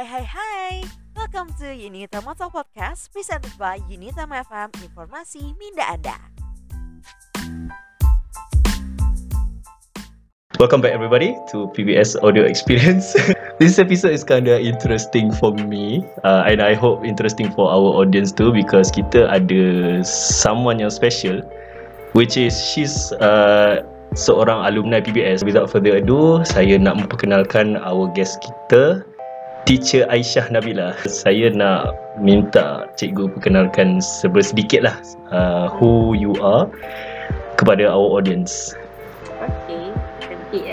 Hai, welcome to Yunita Moto Podcast presented by Yunita Maafam, informasi minda Anda. Welcome back everybody to PBS Audio Experience. This episode is kinda interesting for me and I hope interesting for our audience too, because kita ada someone yang special, which is she's seorang alumni PBS. Without further ado, saya nak memperkenalkan our guest kita, Teacher Aisyah Nabila. Saya nak minta cikgu perkenalkan sedikit lah who you are kepada our audience. Okay, sedikit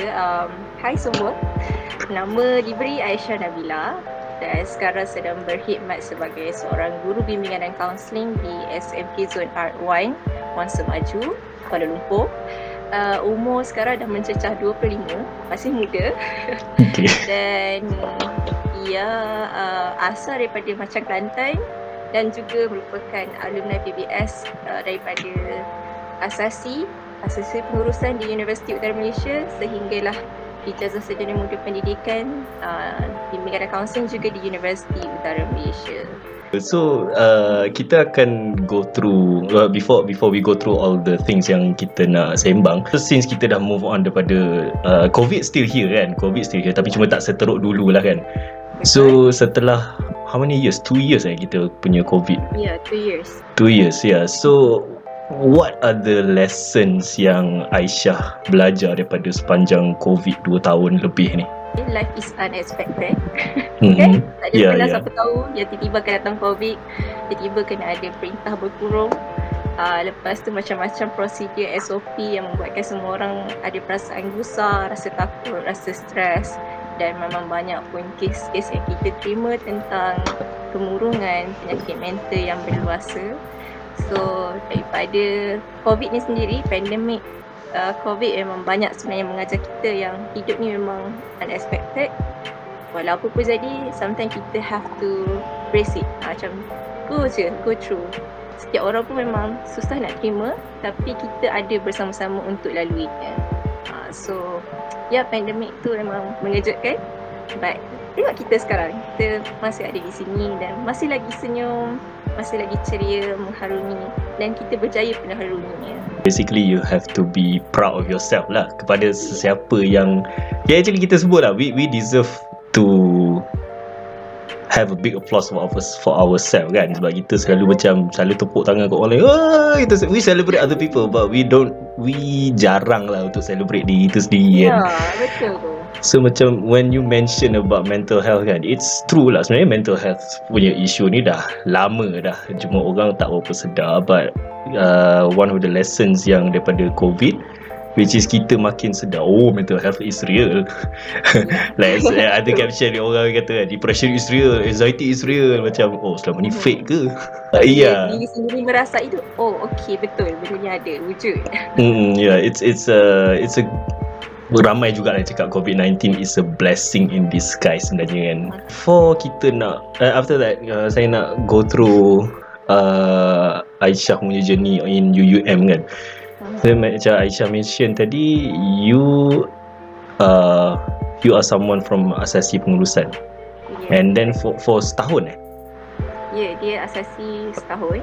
je. Hai semua, nama diberi Aisyah Nabila dan sekarang sedang berkhidmat sebagai seorang guru bimbingan dan kaunseling di SMK Zone Art 1, Wan Semaju, Kuala Lumpur. Umur sekarang dah mencecah 25, masih muda. Okay. Dan ia asal daripada macam Kelantan dan juga merupakan alumni PBS daripada asasi pengurusan di Universiti Utara Malaysia, sehinggalah ijazah sarjana muda pendidikan bimbingan dan kaunseling juga di Universiti Utara Malaysia. So kita akan go through before we go through all the things yang kita nak sembang. So since kita dah move on daripada COVID still here, tapi cuma tak seteruk dululah kan. So setelah how many years? 2 years kita punya COVID. Yeah, 2 years, yeah. So what are the lessons yang Aisyah belajar daripada sepanjang COVID 2 tahun lebih ni? Life is unexpected. Okay? Tak ada pernah siapa tahu yang tiba-tiba akan datang COVID, tiba-tiba kena ada perintah berkurung. Lepas tu macam-macam prosedur SOP yang membuatkan semua orang ada perasaan gusar, rasa takut, rasa stres. Dan memang banyak pun kes-kes yang kita terima tentang kemurungan, penyakit mental yang berluasa. So daripada COVID ni sendiri, pandemik COVID memang banyak sebenarnya mengajar kita yang hidup ni memang unexpected. Walau apa pun jadi, sometimes kita have to brace it. Macam go through. Setiap orang pun memang susah nak terima, tapi kita ada bersama-sama untuk laluinya. Pandemik tu memang mengejutkan. But tengok kita sekarang, kita masih ada di sini dan masih lagi senyum, masih lagi ceria, mengharungi, dan kita berjaya mengharunginya. Basically you have to be proud of yourself lah kepada sesiapa yang actually kita sebut lah, we deserve to have a big applause for ourselves kan, sebab kita selalu tepuk tangan kat orang lain. We celebrate other people but we jarang lah untuk celebrate diri kita sendiri kan. Betul tu. So macam when you mention about mental health kan, it's true lah sebenarnya mental health punya issue ni dah lama dah, cuma orang tak berapa sedar. But one of the lessons yang daripada COVID, which is kita makin sedar, mental health is real. Like ada caption orang kata depression is real, anxiety is real. Macam selama ni fake ke? Ya. Diri sendiri merasa itu betul benda ni ada wujud. It's a ramai juga yang cakap COVID-19 is a blessing in disguise sebenarnya kan. Before kita nak after that saya nak go through Aisyah punya journey in UUM kan. So macam Aisyah mention tadi, you are someone from asasi pengurusan. Yeah. And then for setahun dia asasi setahun.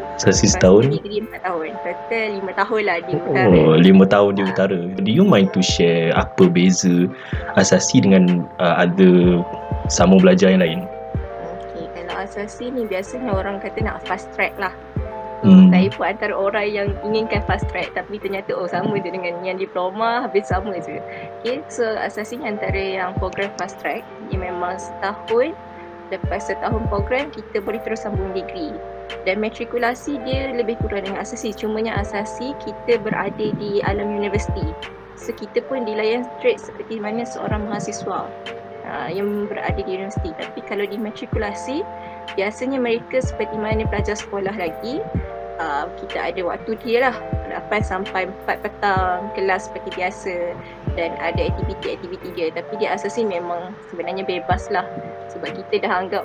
Degree 4 tahun. Total 5 tahun lah di utara. 5 tahun di utara. Do you mind to share apa beza asasi dengan other sama belajar yang lain? Okay, kalau asasi ni biasanya orang kata nak fast track lah. Saya pun antara orang yang inginkan fast track, tapi ternyata sama je dengan yang diploma, habis sama je. Okay, so asasi antara yang program fast track, dia memang setahun. Lepas setahun program, kita boleh terus sambung degree. Dan matrikulasi dia lebih kurang dengan asasi. Cumanya asasi, kita berada di alam universiti. So, kita pun dilayan straight seperti mana seorang mahasiswa yang berada di universiti. Tapi kalau di matrikulasi, biasanya mereka seperti mana pelajar sekolah lagi. Kita ada waktu dia lah, 8 sampai 4 petang, kelas seperti biasa, dan ada aktiviti dia. Tapi dia asasi memang sebenarnya bebas lah, sebab kita dah anggap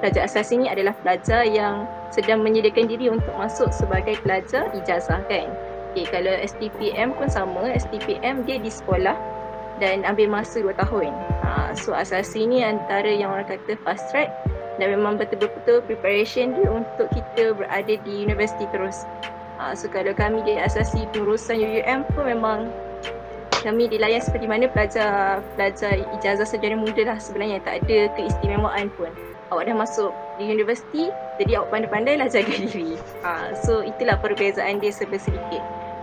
pelajar asasi ni adalah pelajar yang sedang menyediakan diri untuk masuk sebagai pelajar ijazah kan. Okay, kalau STPM pun sama, STPM dia di sekolah, dan ambil masa 2 tahun. So asasi ni antara yang orang kata fast track dan memang betul-betul preparation dia untuk kita berada di universiti terus. So kalau kami di asasi pengurusan UUM pun memang kami dilayan seperti mana pelajar ijazah sarjana muda lah sebenarnya, tak ada keistimewaan pun. Awak dah masuk di universiti, jadi awak pandai-pandailah jaga diri. So itulah perbezaan dia serba sedikit.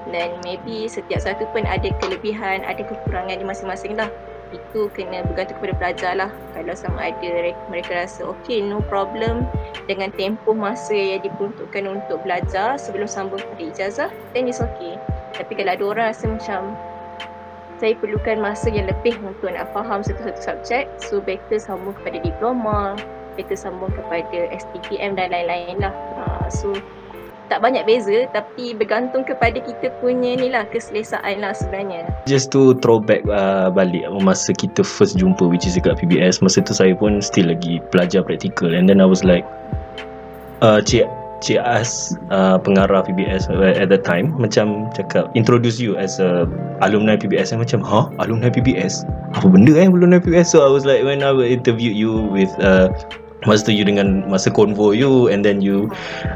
Dan maybe setiap satu pun ada kelebihan, ada kekurangan di masing-masing lah. Itu kena bergantung kepada pelajar lah. Kalau sama ada mereka rasa okay, no problem dengan tempoh masa yang diperuntukkan untuk belajar sebelum sambung pada ijazah, then it's okay. Tapi kalau ada orang rasa macam saya perlukan masa yang lebih untuk nak faham satu-satu subjek, so better sambung kepada diploma, better sambung kepada STPM dan lain-lain lah. So tak banyak beza, tapi bergantung kepada kita punya ni lah, keselesaan lah sebenarnya. Just to throwback balik masa kita first jumpa, which is dekat PBS. Masa tu saya pun still lagi pelajar praktikal, and then I was like Cik As, pengarah PBS at that time, macam cakap introduce you as a alumni PBS. And macam, huh? Alumni PBS? Apa benda alumni PBS? So I was like, when I interviewed you with masa tu you dengan masa konvo you, and then you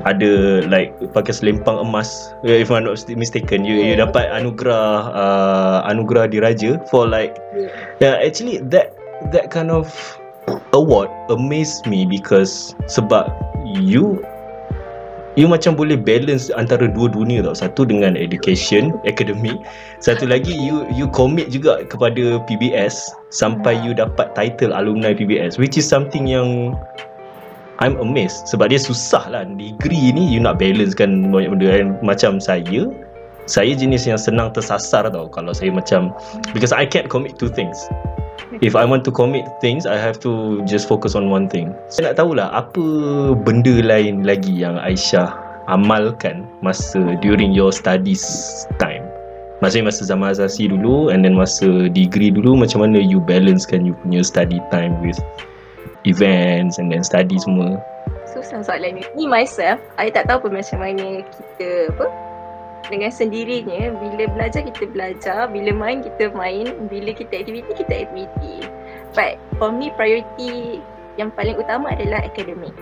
ada like pakai selempang emas, if I'm not mistaken, you dapat anugerah diraja for like, actually that kind of award amazed me because sebab you macam boleh balance antara dua dunia tau. Satu dengan education, academic. Satu lagi you commit juga kepada PBS sampai you dapat title alumni PBS, which is something yang I'm amazed. Sebab dia susah lah, degree ni you nak balancekan banyak benda kan. Macam saya jenis yang senang tersasar tau. Kalau saya macam, because I can't commit two things. If I want to commit things, I have to just focus on one thing. Saya nak tahulah apa benda lain lagi yang Aisyah amalkan masa during your studies time. Maksudnya masa zaman asasi dulu, and then masa degree dulu, macam mana you balancekan you punya study time with events and then study semua. Susah soalan ni. Me myself, I tak tahu pun macam mana kita dengan sendirinya, bila belajar, bila main, bila kita aktiviti. But for me, priority yang paling utama adalah akademik.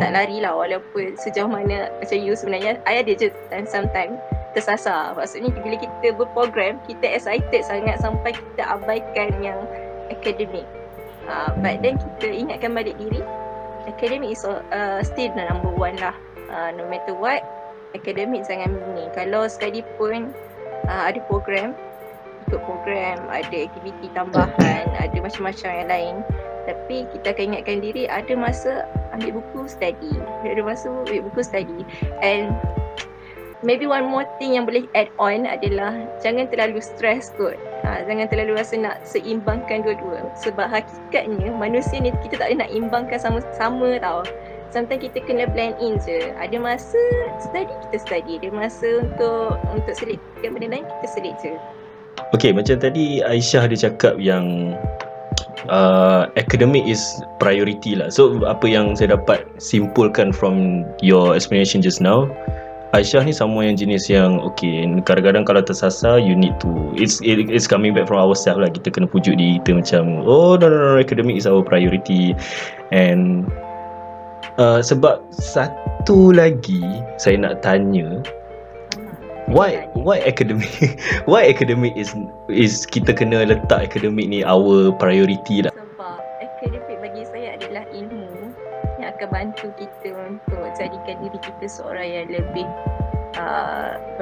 Tak larilah walaupun sejauh mana macam you sebenarnya, I ada je sometimes tersasar. Maksudnya bila kita berprogram, kita excited sangat sampai kita abaikan yang akademik. But then kita ingatkan balik diri, akademik is still number one lah. No matter what, akademik jangan ni. Kalau sekali pun ada program, ikut program, ada aktiviti tambahan, ada macam-macam yang lain, tapi kita akan ingatkan diri, ada masa ambil buku study, ada masa ambil buku study. And maybe one more thing yang boleh add on adalah jangan terlalu stress kot. Jangan terlalu rasa nak seimbangkan dua-dua, sebab hakikatnya manusia ni kita tak boleh nak imbangkan sama-sama tau. Sometimes kita kena blend in je. Ada masa study, ada masa untuk selitkan benda lain, kita selit je. Okay, macam tadi Aisyah dia cakap yang academic is priority lah. So apa yang saya dapat simpulkan from your explanation just now, Aisyah ni sama yang jenis yang okay, kadang-kadang kalau tersasar, you need to, it's coming back from ourselves lah. Kita kena pujuk diri kita macam, oh no, academic is our priority. And sebab satu lagi saya nak tanya, why academic is kita kena letak academic ni our priority lah. Sebab academic bagi saya adalah ilmu yang akan bantu kita untuk jadikan diri kita seorang yang lebih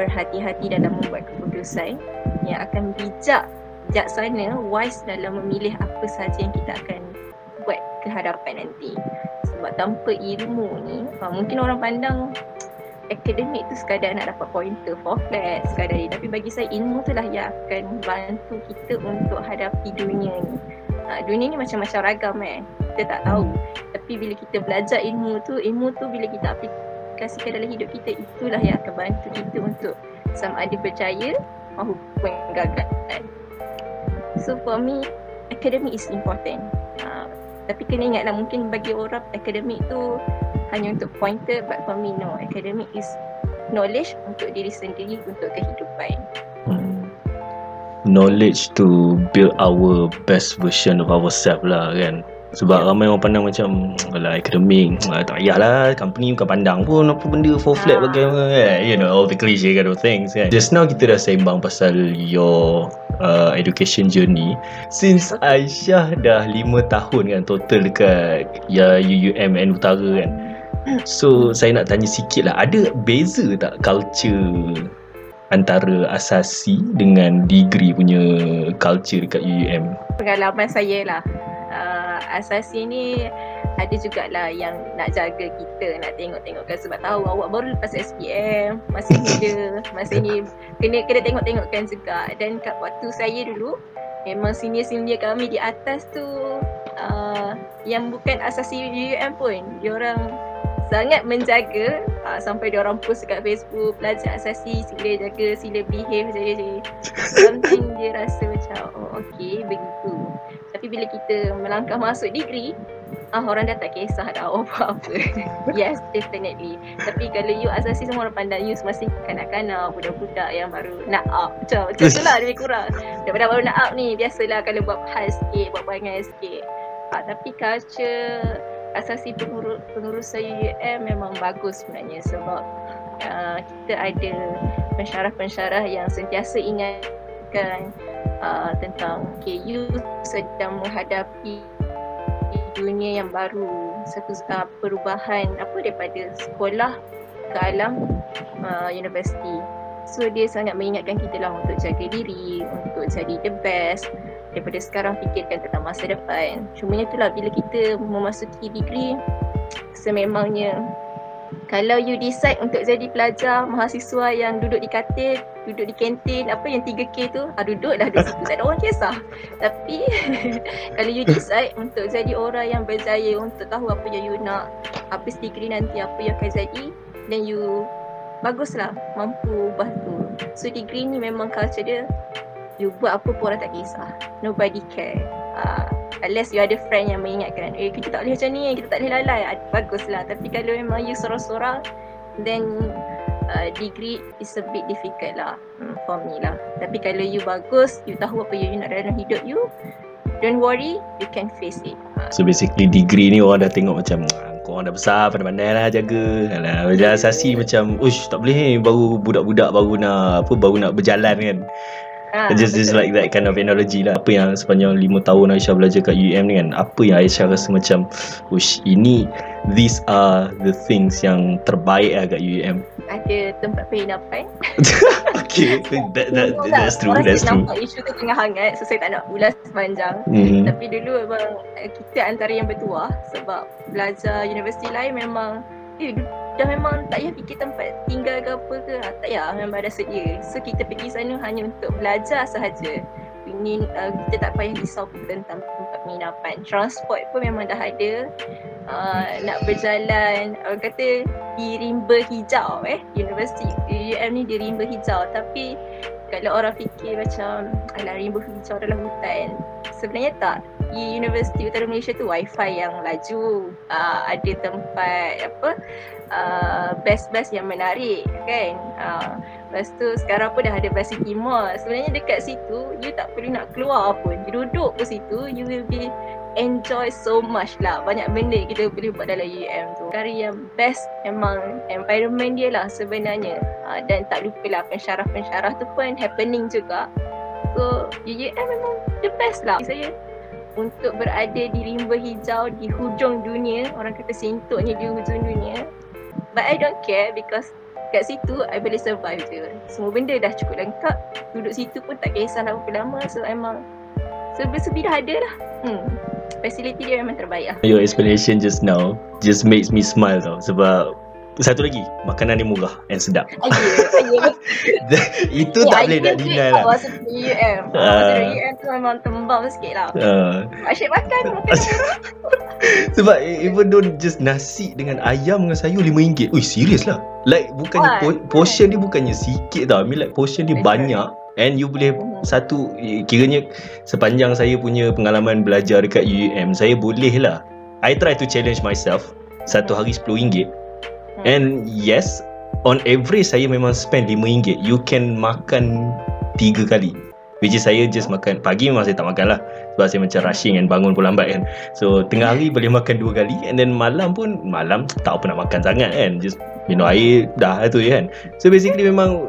berhati-hati dalam membuat keputusan, yang akan bijaksana, wise dalam memilih apa sahaja yang kita akan buat ke hadapan nanti. Sebab tanpa ilmu ni, mungkin orang pandang akademik tu sekadar nak dapat pointer for class sekadar ni, tapi bagi saya ilmu tu lah yang akan bantu kita untuk hadapi dunia ni. Dunia ni macam-macam ragam kita tak tahu, tapi bila kita belajar ilmu tu bila kita aplikasikan dalam hidup kita, itulah yang akan bantu kita untuk sama ada berjaya maupun gagal. So for me, academic is important. Tapi kena ingatlah, mungkin bagi orang akademik tu hanya untuk pointer, but for me no, akademik is knowledge untuk diri sendiri, untuk kehidupan. knowledge to build our best version of ourselves lah kan. Sebab ramai orang pandang macam alah akademik, tak payahlah, company bukan pandang pun apa benda, for flat bagaimana, you know, all the cliche kind of things kan. Just now kita dah sembang pasal your education journey. Since Aisyah dah 5 tahun kan total dekat UUM and Utara kan, so saya nak tanya sikit lah, ada beza tak culture antara asasi dengan degree punya culture dekat UUM? Pengalaman saya lah, asasi ni ada jugalah yang nak jaga kita, nak tengok-tengokkan sebab tahu awak baru lepas SPM, masih muda, masih ni kena tengok-tengokkan juga. Dan kat waktu saya dulu memang senior-senior kami di atas tu yang bukan asasi UUM pun, diorang sangat menjaga, sampai diorang post dekat Facebook, pelajar asasi sila jaga, sila behave je. Something dia rasa macam oh okey begitu. Tapi bila kita melangkah masuk degree, orang dah tak kisah dah awak buat apa. Yes, definitely. Tapi kalau you asasi, semua orang pandang you masih kanak-kanak, budak-budak yang baru nak up. Macam tu lah lebih kurang. Budak-budak baru nak up ni, biasalah kalau buat hal sikit, buat bangai sikit. Tapi culture asasi pengurusan UUM memang bagus sebenarnya. Sebab kita ada pensyarah-pensyarah yang sentiasa ingatkan tentang you sedang menghadapi dunia yang baru, satu perubahan daripada sekolah ke alam universiti. So dia sangat mengingatkan kita lah untuk jaga diri, untuk jadi the best. Daripada sekarang fikirkan tentang masa depan. Cuma itulah bila kita memasuki degree, sememangnya kalau you decide untuk jadi pelajar, mahasiswa yang duduk di katil, duduk di kantin, apa yang 3K tu, duduklah duduk situ, tak ada orang kisah. Tapi kalau you decide untuk jadi orang yang berjaya, untuk tahu apa yang you nak, habis degree nanti apa yang akan jadi, then you baguslah mampu ubah tu. So degree ni memang culture dia, you buat apa pun orang tak kisah, nobody care. Unless you ada friend yang mengingatkan, kita tak boleh macam ni, kita tak boleh lalai, baguslah. Tapi kalau memang you sorang-sorang, then degree is a bit difficult lah for me lah. Tapi kalau you bagus, you tahu apa you nak dalam hidup you, don't worry, you can face it. So basically degree ni orang dah tengok macam korang dah besar, pandai-pandai lah jaga. Alah, asasi macam, ush tak boleh, baru budak-budak baru nak berjalan kan. Just like that kind of analogy lah. Apa yang sepanjang 5 tahun Aisyah belajar kat UUM ni kan, apa yang Aisyah rasa macam ush, these are the things yang terbaik lah kat UUM? Ada tempat penginapan. Okay, that's true. Orang saya nampak isu tu tengah hangat, so saya tak nak ulas panjang. Tapi dulu memang kita antara yang bertuah. Sebab belajar universiti lain memang dah memang tak payah fikir tempat tinggal ke apa ke, tak payah, memang dah sedia. So kita pergi sana hanya untuk belajar sahaja. Kita tak payah risau tentang tempat penginapan, transport pun memang dah ada. Nak berjalan, orang kata dirimba hijau, universiti UUM ni dirimba hijau. Tapi kalau orang fikir macam alah rimba hijau dalam hutan, sebenarnya tak. Di Universiti Utara Malaysia tu wifi yang laju, ada tempat best-best yang menarik kan. Lepas tu sekarang pun dah ada Basiti Mall. Sebenarnya dekat situ you tak perlu nak keluar pun, you duduk pun situ, you will be enjoy so much lah. Banyak benda kita boleh buat dalam UUM tu. Kali yang best memang environment dia lah sebenarnya. Dan tak lupalah pensyarah-pensyarah tu pun happening juga. So UUM memang the best lah. Saya untuk berada di rimba hijau di hujung dunia, orang kata sintutnya di hujung dunia, but I don't care because kat situ I boleh survive je. Semua benda dah cukup lengkap, duduk situ pun tak kisah dah berapa lama. So memang sebelah-sebelah dah ada lah. Facility dia memang terbaik lah. Your explanation just now just makes me smile tau. Sebab satu lagi, makanan dia murah and sedap. Itu tak boleh nak deny lah. Masa UUM tu memang tembam sikit lah. Asyik makan. Sebab even though just nasi dengan ayam dengan sayur RM5. Ui, serius lah. Like bukannya portion dia bukannya sikit tau, I mean like portion dia banyak. And you boleh satu, kiranya sepanjang saya punya pengalaman belajar dekat UUM, saya boleh lah, I try to challenge myself, satu hari RM10. And yes, on average saya memang spend RM5. You can makan 3 kali. Which is saya just makan. Pagi memang saya tak makan lah, sebab saya macam rushing and bangun pun lambat kan. So tengah hari boleh makan 2 kali, and then malam pun, malam tak apa nak makan sangat kan, just minum air dah tu je kan. So basically memang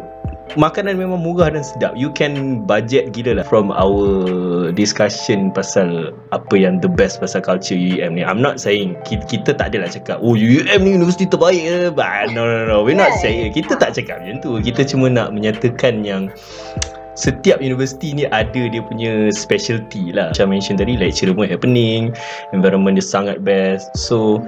makanan memang murah dan sedap. You can budget gila lah. From our discussion pasal apa yang the best pasal culture UUM ni, I'm not saying kita tak adalah cakap oh UUM ni universiti terbaik eh. But no, we're not saying. Kita tak cakap macam tu. Kita cuma nak menyatakan yang setiap universiti ni ada dia punya specialty lah. Macam mention tadi, lecturer pun happening, environment dia sangat best. So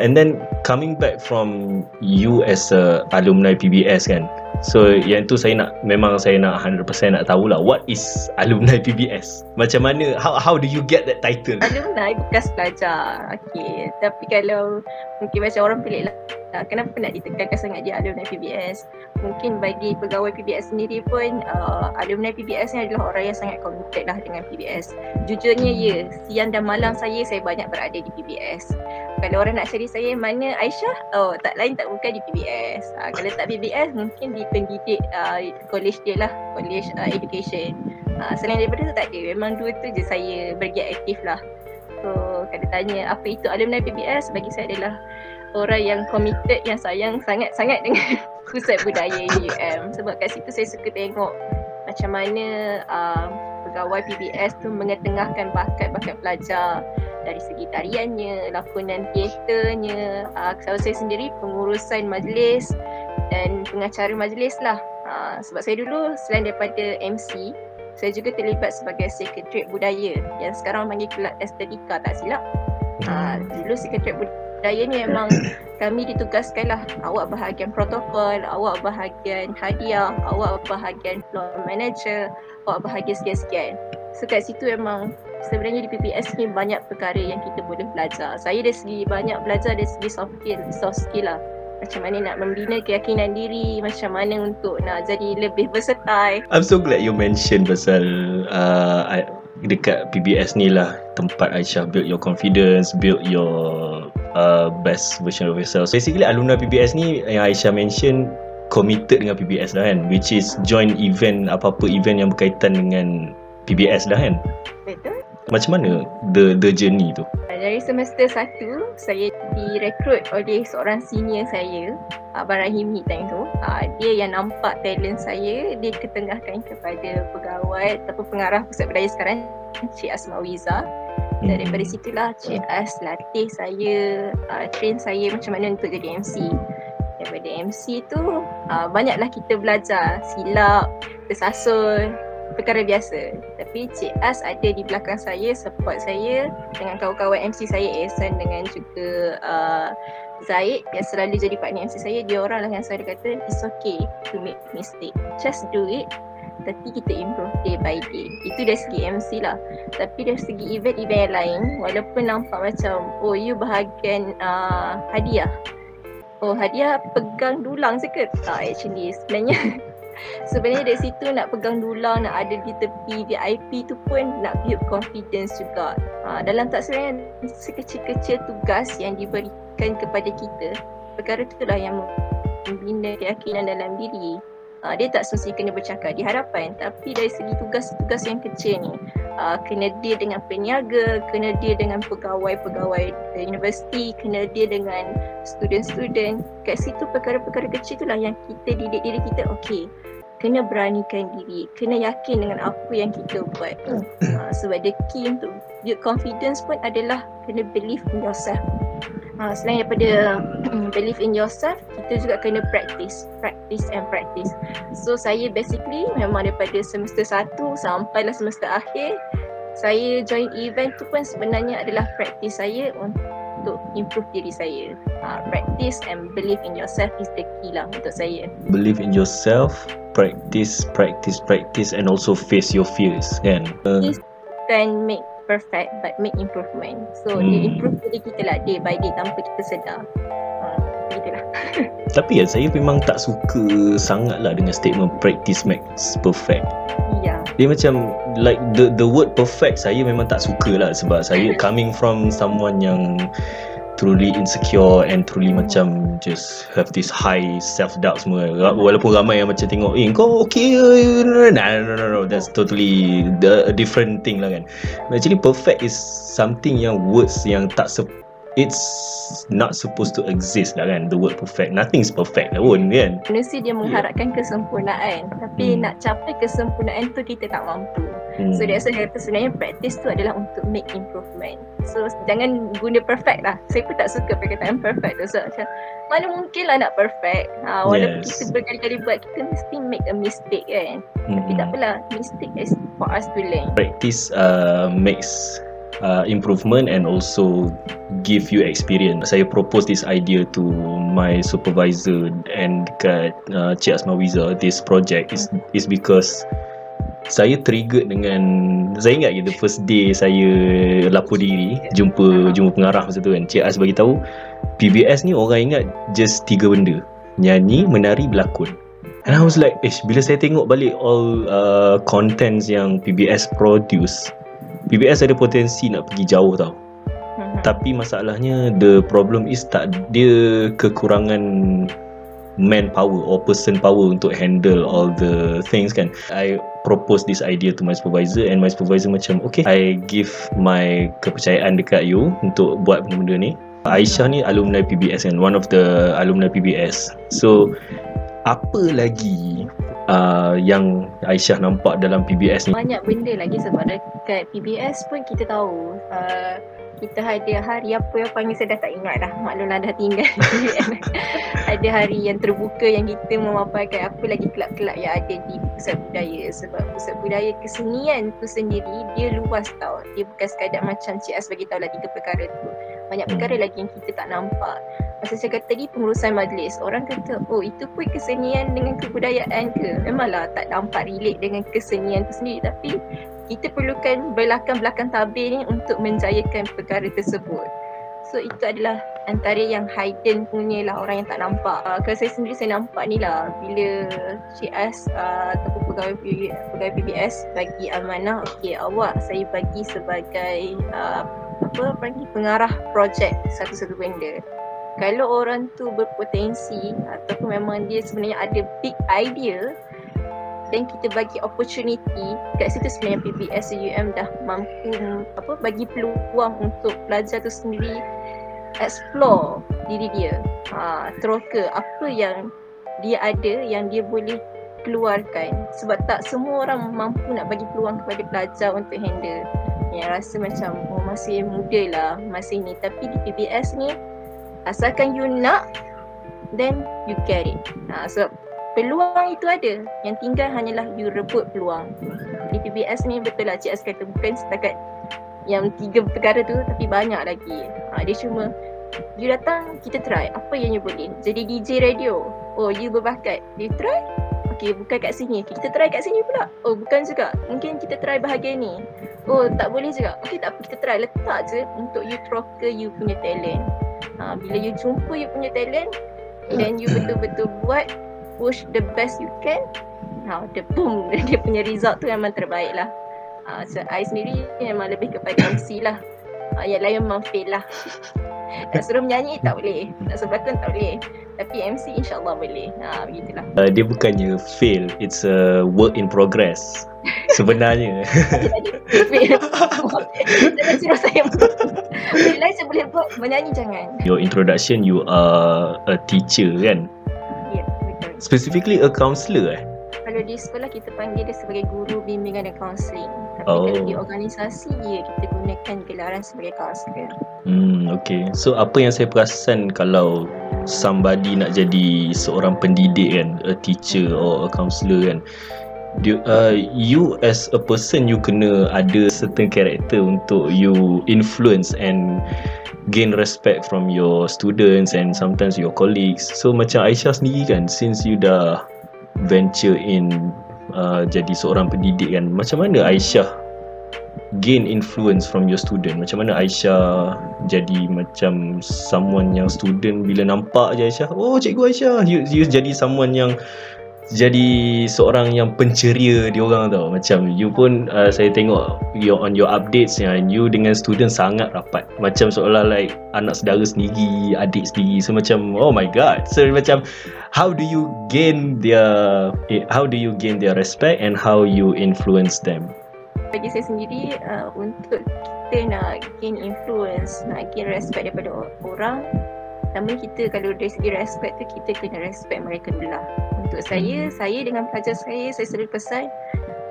and then coming back from you as a alumni PBS kan, so yang tu saya nak, memang saya nak 100% nak tahulah, what is alumni PBS? Macam mana, how do you get that title? Alumni bekas pelajar. Okay, tapi kalau mungkin macam orang pelik lah, kenapa nak ditekankan sangat dia alumni PBS? Mungkin bagi pegawai PBS sendiri pun, alumni PBS ni adalah orang yang sangat committed lah dengan PBS. Jujurnya ya, siang dan malam saya banyak berada di PBS. Kalau orang nak cari saya, mana Aisyah? Oh, tak lain tak bukan di PBS. Kalau tak PBS, mungkin di pendidik college dia lah, college education. Selain daripada tu tak ada. Memang dua tu je saya bergiat aktif lah. So kalau tanya apa itu alumni PBS, bagi saya adalah orang yang committed, yang sayang sangat-sangat dengan pusat budaya UUM. Sebab kat situ saya suka tengok macam mana pegawai PBS tu mengetengahkan bakat-bakat pelajar dari segi tariannya, lakonan teaternya, kalau saya sendiri pengurusan majlis dan pengacara majlis lah. Sebab saya dulu selain daripada MC, saya juga terlibat sebagai sekretariat budaya yang sekarang panggil kelab Aesthetica, tak silap. Dulu sekretariat budaya ni memang kami ditugaskan lah, awak bahagian protokol, awak bahagian hadiah, awak bahagian floor manager, awak bahagian sekian-sekian. So kat situ memang sebenarnya di PBS ni banyak perkara yang kita boleh belajar. Saya dari segi banyak belajar dari segi soft skill lah. Macam mana nak membina keyakinan diri, macam mana untuk nak jadi lebih versatile. I'm so glad you mention pasal dekat PBS ni lah tempat Aisyah build your confidence, build your best version of yourself. So basically alumni PBS ni yang Aisyah mention committed dengan PBS lah kan, which is join event, apa-apa event yang berkaitan dengan PBS lah kan. Betul. Macam mana the journey tu? Dari semester 1, saya direkrut oleh seorang senior saya, Abang Rahim Hidangho. Dia yang nampak talent saya, dia ketengahkan kepada pegawai atau pengarah pusat budaya sekarang, Cik Asma Wiza. Dan daripada situlah Cik As latih saya, train saya macam mana untuk jadi MC. Daripada MC tu, banyaklah kita belajar, silap, tersasul, perkara biasa. Tapi Cik As ada di belakang saya, support saya dengan kawan-kawan MC saya, Asan dengan juga Zahid yang selalu jadi partner MC saya. Dia orang lah yang selalu kata it's okay to make mistake, just do it, tapi kita improve day by day. Itu dari segi MC lah. Tapi dari segi event-event lain, walaupun nampak macam oh you bahagian hadiah, oh hadiah pegang dulang je ke? Tak, actually sebenarnya dari situ nak pegang dulang, nak ada di tepi VIP tu pun nak build confidence juga. Dalam tak sebenarnya sekecil-kecil tugas yang diberikan kepada kita, perkara tu lah yang membina keyakinan dalam diri. Dia tak semestinya kena bercakap di hadapan, tapi dari segi tugas-tugas yang kecil ni, kena deal dengan peniaga, kena deal dengan pegawai-pegawai universiti, kena deal dengan student-student. Kat situ perkara-perkara kecil tu lah yang kita didik diri kita, okay, kena beranikan diri, kena yakin dengan apa yang kita buat. Sebab the key untuk build confidence pun adalah kena believe in yourself. Selain daripada believe in yourself, kita juga kena practice. So saya basically memang daripada semester 1 sampailah semester akhir, saya join event tu pun sebenarnya adalah practice saya untuk improve diri saya. Practice and believe in yourself is the key lah untuk saya. Believe in yourself, practice and also face your fears kan. This can make perfect but make improvement. So dia improve diri kita lah day by day tanpa kita sedar. Begitulah. Tapi ya, saya memang tak suka sangat lah dengan statement practice makes perfect. Yeah. Dia macam like the word perfect saya memang tak suka lah, sebab saya coming from someone yang truly insecure and truly macam just have this high self-doubt semua. Walaupun ramai yang macam tengok, kau okay ke? No, that's totally a different thing lah kan. Actually perfect is something yang words yang tak it's not supposed to exist lah kan. The word perfect, nothing's perfect lah pun kan. Manusia dia mengharapkan kesempurnaan, tapi nak capai kesempurnaan tu kita tak mampu. So that's why sebenarnya practice tu adalah untuk make improvement. So jangan guna perfect lah. Saya pun tak suka perkataan perfect tu. So macam mana mungkin lah nak perfect, walaupun kita berkali-kali buat, kita mesti make a mistake kan. Tapi takpelah, mistake is for us to learn. Practice makes improvement and also give you experience. Saya propose this idea to my supervisor and dekat Cik Asma Wiza. This project is because saya triggered dengan, saya ingat the first day saya lapor diri jumpa pengarah masa tu kan. Cik As bagi tahu PBS ni orang ingat just 3 benda: nyanyi, menari, berlakon. And I was like, bila saya tengok balik all contents yang PBS produce, PBS ada potensi nak pergi jauh tau. Tapi masalahnya, the problem is dia kekurangan manpower or person power untuk handle all the things kan. I propose this idea to my supervisor, and my supervisor macam, okay, I give my kepercayaan dekat you untuk buat benda-benda ni. Aisyah ni alumni PBS kan, one of the alumni PBS. So apa lagi yang Aisyah nampak dalam PBS ni? Banyak benda lagi, sebab dekat PBS pun kita tahu kita ada hari apa yang panggil, saya dah tak ingat dah, maklumlah dah tinggal ada hari yang terbuka yang kita memaparkan apa lagi kelab-kelab yang ada di pusat budaya. Sebab pusat budaya kesenian tu sendiri dia luas tau. Dia bukan sekadar macam Cik As bagi tahu lah 3 perkara tu. Banyak perkara lagi yang kita tak nampak. Masa saya kata tadi pengurusan majlis, orang kata, oh itu pun kesenian dengan kebudayaan ke? Memanglah tak nampak relate dengan kesenian tu sendiri, tapi kita perlukan belakang-belakang tabir ni untuk menjayakan perkara tersebut. So itu adalah antara yang hidden punya lah, orang yang tak nampak. Kalau saya sendiri, saya nampak ni lah bila Cik As ataupun pegawai PBS bagi amanah, okay awak saya bagi sebagai pengarah projek satu-satu benda. Kalau orang tu berpotensi ataupun memang dia sebenarnya ada big idea, then kita bagi opportunity. Kat situ sebenarnya PBS UUM dah mampu bagi peluang untuk pelajar tu sendiri explore diri dia, teroka apa yang dia ada, yang dia boleh keluarkan. Sebab tak semua orang mampu nak bagi peluang kepada pelajar untuk handle, yang rasa macam oh masih muda lah, masih ni. Tapi di PBS ni asalkan you nak, then you get it. So peluang itu ada, yang tinggal hanyalah you rebut peluang. Di PBS ni betul lah Cik As kata, bukan setakat yang 3 perkara tu, tapi banyak lagi. Dia cuma you datang, kita try apa yang you boleh. Jadi DJ radio, oh you berbakat, you try. Okay bukan kat sini, kita try kat sini pula. Oh bukan juga, mungkin kita try bahagian ni. Oh tak boleh juga, okay tak apa, kita try. Letak je untuk you troka you punya talent. Bila you jumpa you punya talent, then you betul-betul buat, push the best you can. The boom, dia punya result tu memang terbaik lah. So I sendiri memang lebih kepada MC lah. Yang lain memang fail lah. Nak suruh menyanyi tak boleh, nak suruh berlakon tak boleh, tapi MC insyaAllah boleh. Begitulah. Dia bukannya fail, it's a work in progress sebenarnya. Jangan suruh saya bila saya boleh buat, menyanyi jangan. Your introduction, you are a teacher kan? Ya, betul. Specifically a counsellor Kalau di sekolah kita panggil dia sebagai guru bimbingan dan kaunseling. Tapi kalau di organisasi kita gunakan gelaran sebagai kaunselor. Okay. So apa yang saya perasan kalau somebody nak jadi seorang pendidik kan, a teacher or a counselor kan, you as a person, you kena ada certain character untuk you influence and gain respect from your students and sometimes your colleagues. So macam Aisyah sendiri kan, since you dah venture in jadi seorang pendidik kan, macam mana Aisyah gain influence from your student? Macam mana Aisyah jadi macam someone yang student bila nampak je Aisyah, oh cikgu Aisyah, you jadi someone yang jadi seorang yang penceria diorang tau. Macam you pun saya tengok you on your updates yang you dengan student sangat rapat, macam seolah like anak saudara sendiri, adik sendiri. So macam oh my god, so macam how do you gain their respect and how you influence them? Bagi saya sendiri, untuk kita nak gain influence, nak gain respect daripada orang, pertama kita kalau dari segi respect tu, kita kena respect mereka dulu lah. Untuk saya dengan pelajar saya selalu pesan,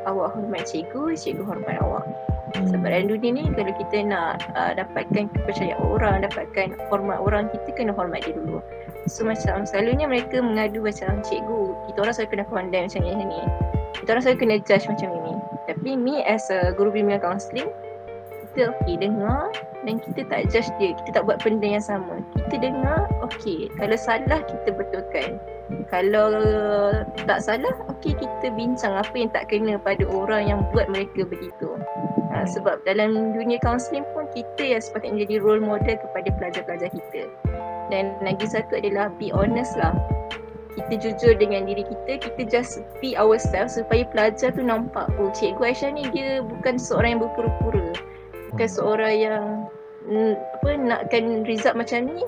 awak hormat cikgu, cikgu hormat awak. Sebab dalam dunia ni, kalau kita nak dapatkan kepercayaan orang, dapatkan hormat orang, kita kena hormat dia dulu. So macam selalunya mereka mengadu macam, cikgu, kita orang selalu kena condemn macam ni, kita orang selalu kena judge macam ni. Tapi me as a guru bimbingan kaunseling, kita okay dengar dan kita tak judge dia, kita tak buat benda yang sama. Kita dengar, okay, kalau salah kita betulkan, kalau tak salah, okay, kita bincang apa yang tak kena pada orang yang buat mereka begitu. Sebab dalam dunia kaunseling pun, kita yang sepatutnya jadi role model kepada pelajar-pelajar kita. Dan lagi satu adalah be honest lah, kita jujur dengan diri kita, kita just be ourselves supaya pelajar tu nampak, oh cikgu Aisyah ni dia bukan seorang yang berpura-pura, bukan seorang yang nakkan result macam ni,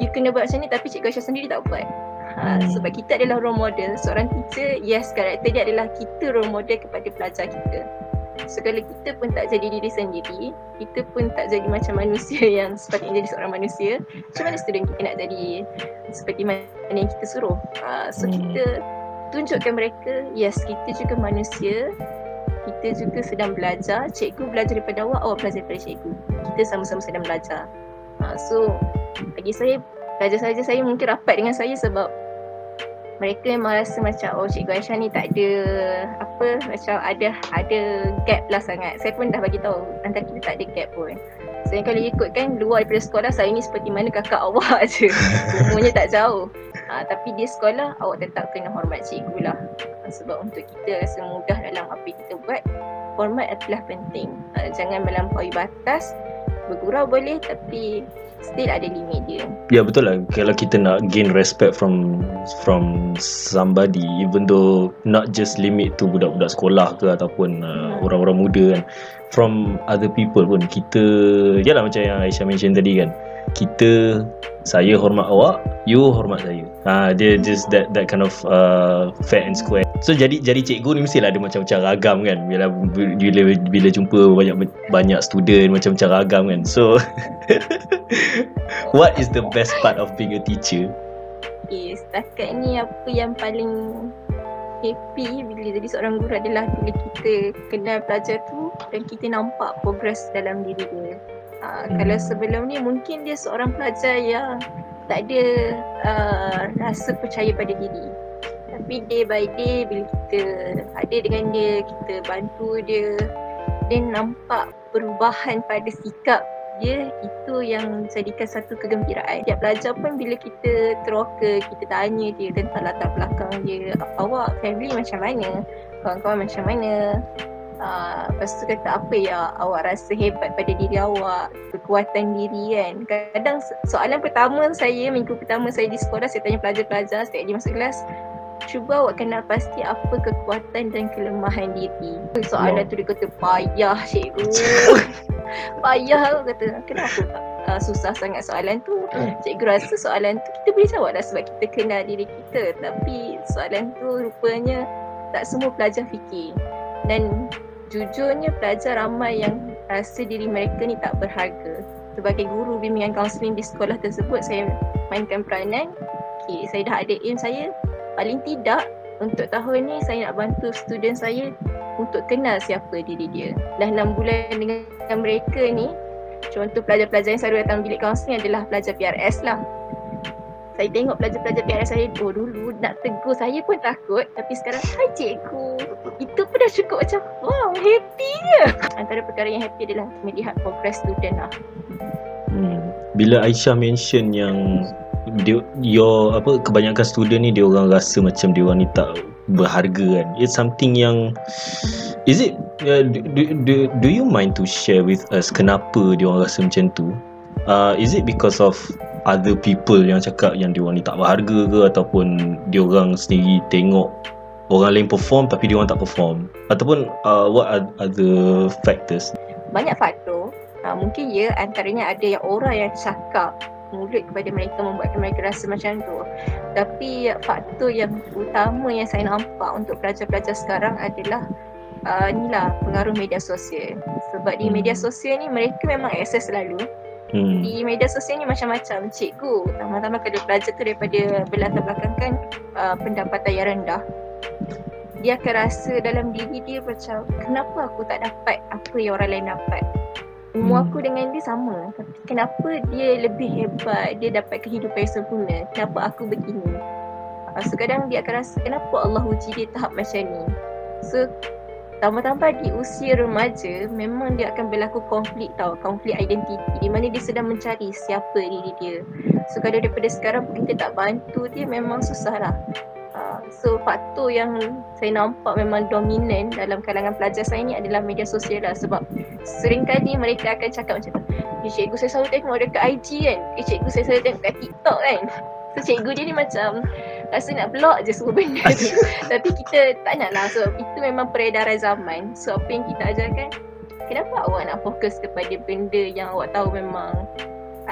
you kena buat macam ni, tapi cikgu Aisyah sendiri tak buat. Sebab kita adalah role model, seorang teacher, yes, karakter dia adalah kita role model kepada pelajar kita. So kalau kita pun tak jadi diri sendiri, kita pun tak jadi macam manusia yang sepatutnya jadi seorang manusia, macam mana student kita nak jadi seperti mana yang kita suruh? So kita tunjukkan mereka, yes, kita juga manusia, kita juga sedang belajar. Cikgu belajar daripada awak, awak belajar daripada cikgu, kita sama-sama sedang belajar. So bagi saya, pelajar saya mungkin rapat dengan saya sebab mereka memang rasa macam, oh cikgu Aisyah ni tak ada apa, macam ada gap lah sangat. Saya pun dah bagi tahu antara kita tak ada gap pun. So kalau ikutkan luar daripada sekolah, saya ni seperti mana kakak awak je, umurnya tak jauh. Tapi di sekolah, awak tetap kena hormat cikgu lah. Sebab untuk kita rasa mudah dalam apa kita buat, hormat adalah penting. Jangan melampaui batas, bergurau boleh tapi still ada limit dia. Ya betul lah, kalau kita nak gain respect from somebody, even though not just limit tu budak-budak sekolah ke ataupun orang-orang muda kan, from other people pun kita, yalah macam yang Aisyah mention tadi kan, kita, saya hormat awak, you hormat saya. Dia just that kind of fair and square. So jadi cikgu ni mestilah ada macam-macam ragam kan, bila jumpa banyak student macam-macam ragam kan. So what is the best part of being a teacher? Okay, setakat ni apa yang paling happy bila jadi seorang guru adalah bila kita kenal pelajar tu dan kita nampak progress dalam diri dia. Kalau sebelum ni mungkin dia seorang pelajar yang tak ada rasa percaya pada diri. Tapi day by day bila kita ada dengan dia, kita bantu dia nampak perubahan pada sikap dia, itu yang jadikan satu kegembiraan. Setiap pelajar pun bila kita teroka, kita tanya dia tentang latar belakang dia, awak family macam mana, kawan-kawan macam mana. Lepas tu kata apa ya awak rasa hebat pada diri awak, kekuatan diri kan. Kadang soalan pertama saya, minggu pertama saya di sekolah, saya tanya pelajar-pelajar setiap dia masuk kelas, cuba awak kenal pasti apa kekuatan dan kelemahan diri. Soalan tu dia kata payah cikgu. Payah aku kata, kenapa susah sangat soalan tu? Cikgu rasa soalan tu kita boleh jawab lah sebab kita kenal diri kita. Tapi soalan tu rupanya tak semua pelajar fikir. Dan jujurnya pelajar ramai yang rasa diri mereka ni tak berharga. Sebagai guru bimbingan kaunseling di sekolah tersebut, saya mainkan peranan. Okay, saya dah ada aim saya, paling tidak untuk tahun ni saya nak bantu student saya untuk kenal siapa diri dia. Dah 6 bulan dengan mereka ni, contoh pelajar-pelajar yang selalu datang bilik kaunseling adalah pelajar PRS lah. Saya tengok pelajar-pelajar PRS saya, oh dulu nak tegur saya pun takut, tapi sekarang, hai cikgu, itu pun dah cukup macam, wow, happy je. Antara perkara yang happy adalah melihat progress student lah. Bila Aisyah mention yang kebanyakan student ni dia orang rasa macam dia orang ni tak berharga kan, it's something yang, is it, do you mind to share with us kenapa dia orang rasa macam tu? Is it because of other people yang cakap yang diorang ni tak berharga ke, ataupun diorang sendiri tengok orang lain perform tapi dia orang tak perform, ataupun what are other factors? Banyak faktor. Mungkin ya, antaranya ada yang orang yang cakap mulut kepada mereka membuatkan mereka rasa macam tu. Tapi faktor yang utama yang saya nampak untuk pelajar-pelajar sekarang adalah inilah pengaruh media sosial. Sebab di media sosial ni mereka memang akses selalu. Di media sosial ni macam-macam cikgu, tambah-tambah kalau pelajar tu daripada berlatar belakang kan pendapatan yang rendah, dia akan rasa dalam diri dia macam, kenapa aku tak dapat apa yang orang lain dapat? Umur aku dengan dia sama, tapi kenapa dia lebih hebat, dia dapat kehidupan yang sempurna, kenapa aku begini? So kadang dia akan rasa, kenapa Allah uji dia tahap macam ni? So tambah-tambah di usia remaja, memang dia akan berlaku konflik tau, konflik identiti, di mana dia sedang mencari siapa diri dia. So kalau daripada sekarang kita tak bantu dia, memang susah lah. So faktor yang saya nampak memang dominan dalam kalangan pelajar saya ni adalah media sosial lah. Sebab seringkali mereka akan cakap macam, cikgu saya selalu tengok dekat IG kan, cikgu saya selalu tengok dekat TikTok kan. So cikgu dia ni macam rasa nak block je semua benda tu. Tapi kita tak nak lah, sebab itu memang peredaran zaman. So apa yang kita ajarkan, kenapa awak nak fokus kepada benda yang awak tahu memang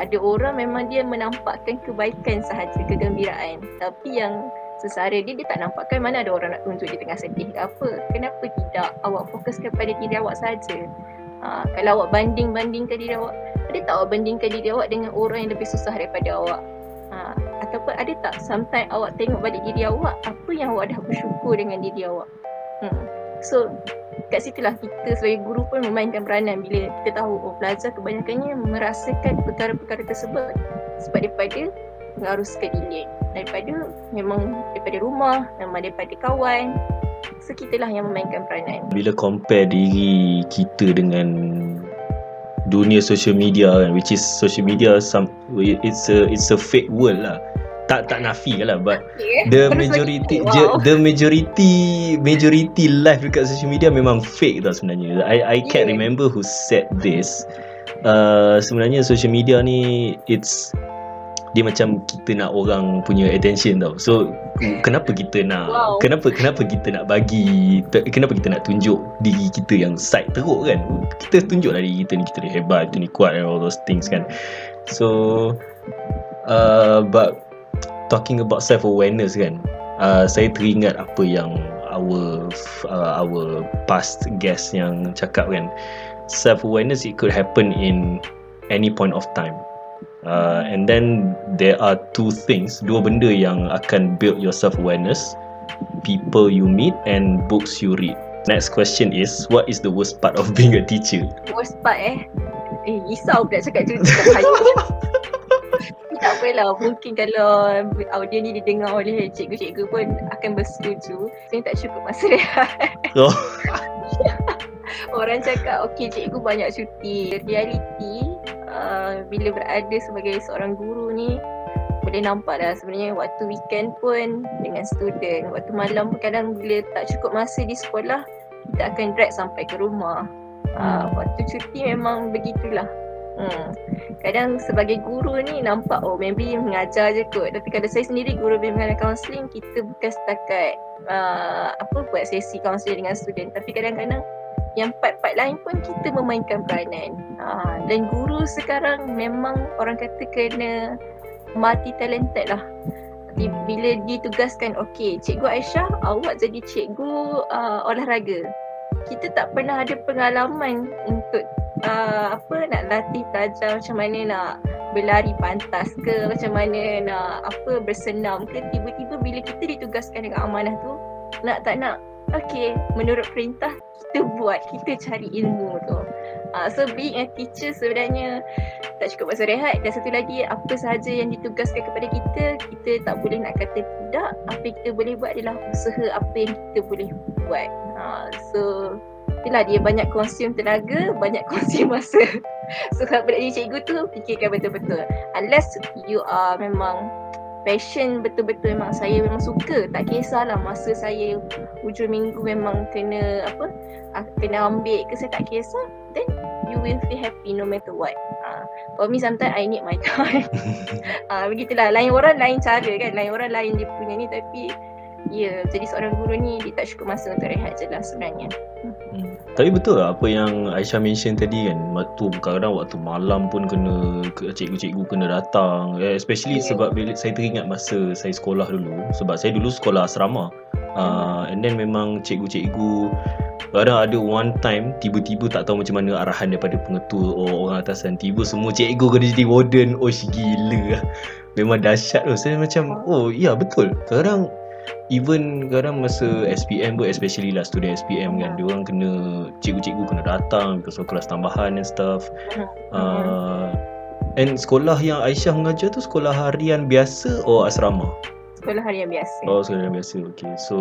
ada orang memang dia menampakkan kebaikan sahaja, kegembiraan. Tapi yang sesara dia, dia tak nampakkan mana ada orang nak tunjuk dia tengah sedih ke apa. Kenapa tidak awak fokus kepada diri awak sahaja? Kalau awak bandingkan diri awak, ada tak awak bandingkan diri awak dengan orang yang lebih susah daripada awak? Ataupun ada tak sometimes awak tengok balik diri awak, apa yang awak dah bersyukur dengan diri awak? So kat situlah kita sebagai guru pun memainkan peranan. Bila kita tahu pelajar kebanyakannya merasakan perkara-perkara tersebut sebab daripada pengaruh sekeliling, daripada memang daripada rumah, memang daripada kawan. So kitalah yang memainkan peranan. Bila compare diri kita dengan dunia social media kan, which is social media it's a fake world lah, tak nafi lah, but okay, the majority life dekat social media memang fake tau sebenarnya. I can't remember who said this. Sebenarnya social media ni dia macam kita nak orang punya attention tau. So kenapa kita nak tunjuk diri kita yang side teruk kan? Kita tunjuklah diri kita ni, kita ni hebat, kita ni kuat and all those things kan. So but talking about self awareness kan, saya teringat apa yang our past guest yang cakap kan, self awareness it could happen in any point of time. And then there are dua benda yang akan build your self-awareness: people you meet and books you read. Next question is, what is the worst part of being a teacher? Worst part risau pula cakap cerita kat saya. Tak apalah, mungkin kalau audio ni didengar oleh cikgu-cikgu pun akan bersetuju, saya tak cukup masa rehat. Orang cakap, okay cikgu banyak cuti. Reality, bila berada sebagai seorang guru ni, boleh nampak lah sebenarnya waktu weekend pun dengan student, waktu malam pun kadang bila tak cukup masa di sekolah, kita akan drag sampai ke rumah. Waktu cuti memang begitulah. Kadang sebagai guru ni nampak, maybe mengajar je kot. Tapi kalau saya sendiri guru bimbingan kaunseling, kita bukan setakat buat sesi kaunseling dengan student, tapi kadang-kadang yang part-part lain pun kita memainkan peranan. Dan guru sekarang memang orang kata kena multi talented lah. Bila ditugaskan, okay Cikgu Aisyah, awak jadi cikgu olahraga, kita tak pernah ada pengalaman untuk nak latih pelajar macam mana nak berlari pantas ke, macam mana nak bersenam ke. Tiba-tiba bila kita ditugaskan dengan amanah tu, nak tak nak, okay, menurut perintah kita buat, kita cari ilmu tu. So being a teacher sebenarnya tak cukup masa rehat. Dan satu lagi, apa sahaja yang ditugaskan kepada kita, kita tak boleh nak kata tidak. Apa yang kita boleh buat adalah usaha apa yang kita boleh buat. So itulah, dia banyak consume tenaga, banyak consume masa. So kalau nak jadi cikgu tu, fikirkan betul-betul. Unless you are memang passion betul-betul, memang saya memang suka, tak kisahlah masa saya hujung minggu memang kena ambil ke, saya tak kisah, then you will feel happy no matter what. For me sometimes I need my time. Begitulah, lain orang lain cara kan, lain orang lain dia punya ni, tapi ya, jadi seorang guru ni dia tak cukup masa untuk rehat je lah sebenarnya. Tapi betul lah apa yang Aisyah mention tadi kan, waktu kadang-kadang waktu malam pun kena, cikgu-cikgu kena datang, especially sebab bila saya teringat masa saya sekolah dulu, sebab saya dulu sekolah asrama, and then memang cikgu-cikgu kadang ada one time tiba-tiba tak tahu macam mana arahan daripada pengetua or orang atasan, tiba semua cikgu kena jadi warden. Oh gila, memang dahsyat tu. Saya macam, oh ya betul, kadang even kadang masa SPM pun, especially lah student SPM kan, diorang kena, cikgu-cikgu kena datang because of kelas tambahan and stuff. And sekolah yang Aisyah mengajar tu sekolah harian biasa or asrama? Sekolah harian biasa. Oh, sekolah harian biasa, okay. So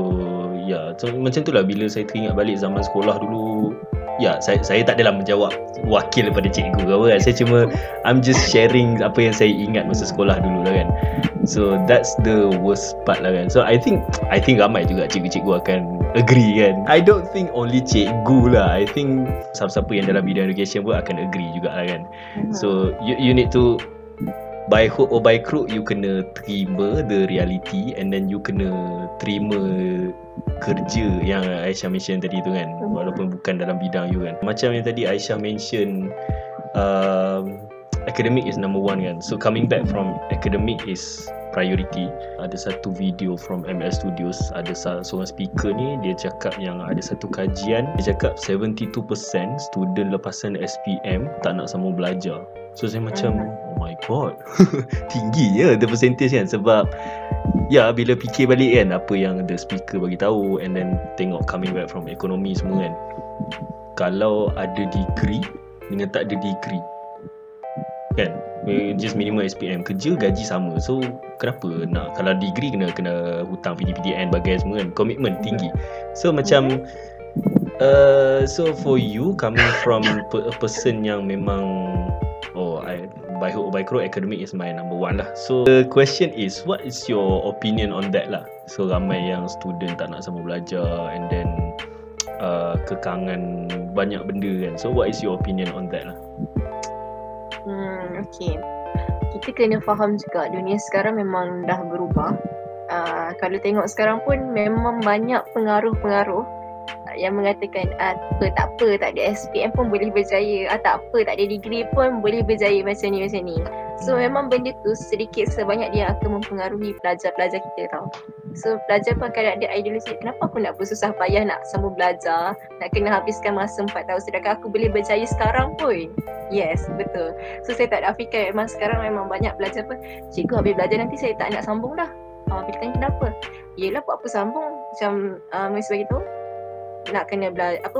ya, yeah, so macam tu lah bila saya teringat balik zaman sekolah dulu. Ya, yeah, saya tak adalah menjawab wakil daripada cikgu ke apa, saya cuma I'm just sharing apa yang saya ingat masa sekolah dulu lah kan. So that's the worst part lah kan. So I think ramai juga cikgu-cikgu akan agree kan. I don't think only cikgu lah, I think siapa-siapa yang dalam bidang education pun akan agree jugalah kan. So you need to, by hook or by crook, you kena terima the reality, and then you kena terima kerja yang Aisyah mention tadi tu kan, walaupun bukan dalam bidang you kan. Macam yang tadi Aisyah mention, academic is number one kan. So coming back from academic is priority. Ada satu video from MS Studios, ada seorang speaker ni, dia cakap yang ada satu kajian, dia cakap 72% student lepasan SPM tak nak sambung belajar. So saya macam, oh my god, tinggi ya the percentage kan. Sebab ya, bila fikir balik kan apa yang the speaker bagi tahu, and then tengok coming back from ekonomi semua kan, kalau ada degree dengan tak ada degree kan, just minimum SPM, kerja gaji sama. So kenapa nak, kalau degree kena hutang PDPTN bagai semua kan, komitmen tinggi. So macam so for you coming from a person yang memang, oh, by hook or by crook, academic is my number one lah. So the question is, what is your opinion on that lah? So ramai yang student tak nak sama belajar, and then kekangan banyak benda kan. So what is your opinion on that lah? Okay, kita kena faham juga dunia sekarang memang dah berubah. Kalau tengok sekarang pun memang banyak pengaruh-pengaruh yang mengatakan tak apa tak ada SPM pun boleh berjaya, tak apa tak ada degree pun boleh berjaya, macam ni. So memang benda tu sedikit sebanyak dia akan mempengaruhi pelajar-pelajar kita tau. So pelajar pun kadang ada ideologi, kenapa aku nak bersusah payah nak sambung belajar, nak kena habiskan masa 4 tahun sedangkan aku boleh berjaya sekarang pun. Yes, betul. So saya tak nafikan memang sekarang memang banyak pelajar pun, cikgu habis belajar nanti saya tak nak sambung dah. Bila tanya kenapa, yelah buat apa sambung, macam Miss bagi tahu nak kena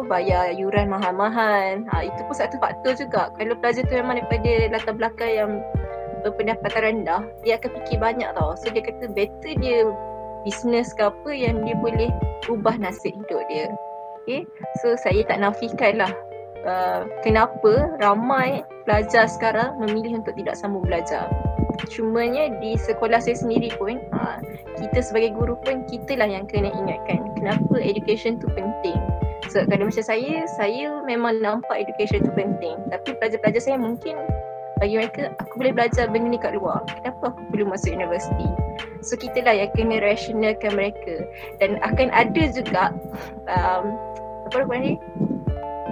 bayar yuran mahal-mahal. Itu pun satu faktor juga. Kalau pelajar tu memang daripada latar belakang yang berpendapatan rendah, dia akan fikir banyak tau. So dia kata better dia bisnes ke apa yang dia boleh ubah nasib hidup dia. Okay, so saya tak nafikan lah kenapa ramai pelajar sekarang memilih untuk tidak sambung belajar. Cumanya di sekolah saya sendiri pun, kita sebagai guru pun, kita lah yang kena ingatkan kenapa education tu penting. So kalau macam saya memang nampak education tu penting, tapi pelajar-pelajar saya mungkin bagi mereka, aku boleh belajar benda ni kat luar, kenapa aku perlu masuk universiti. So kita lah yang kena rationalkan mereka. Dan akan ada juga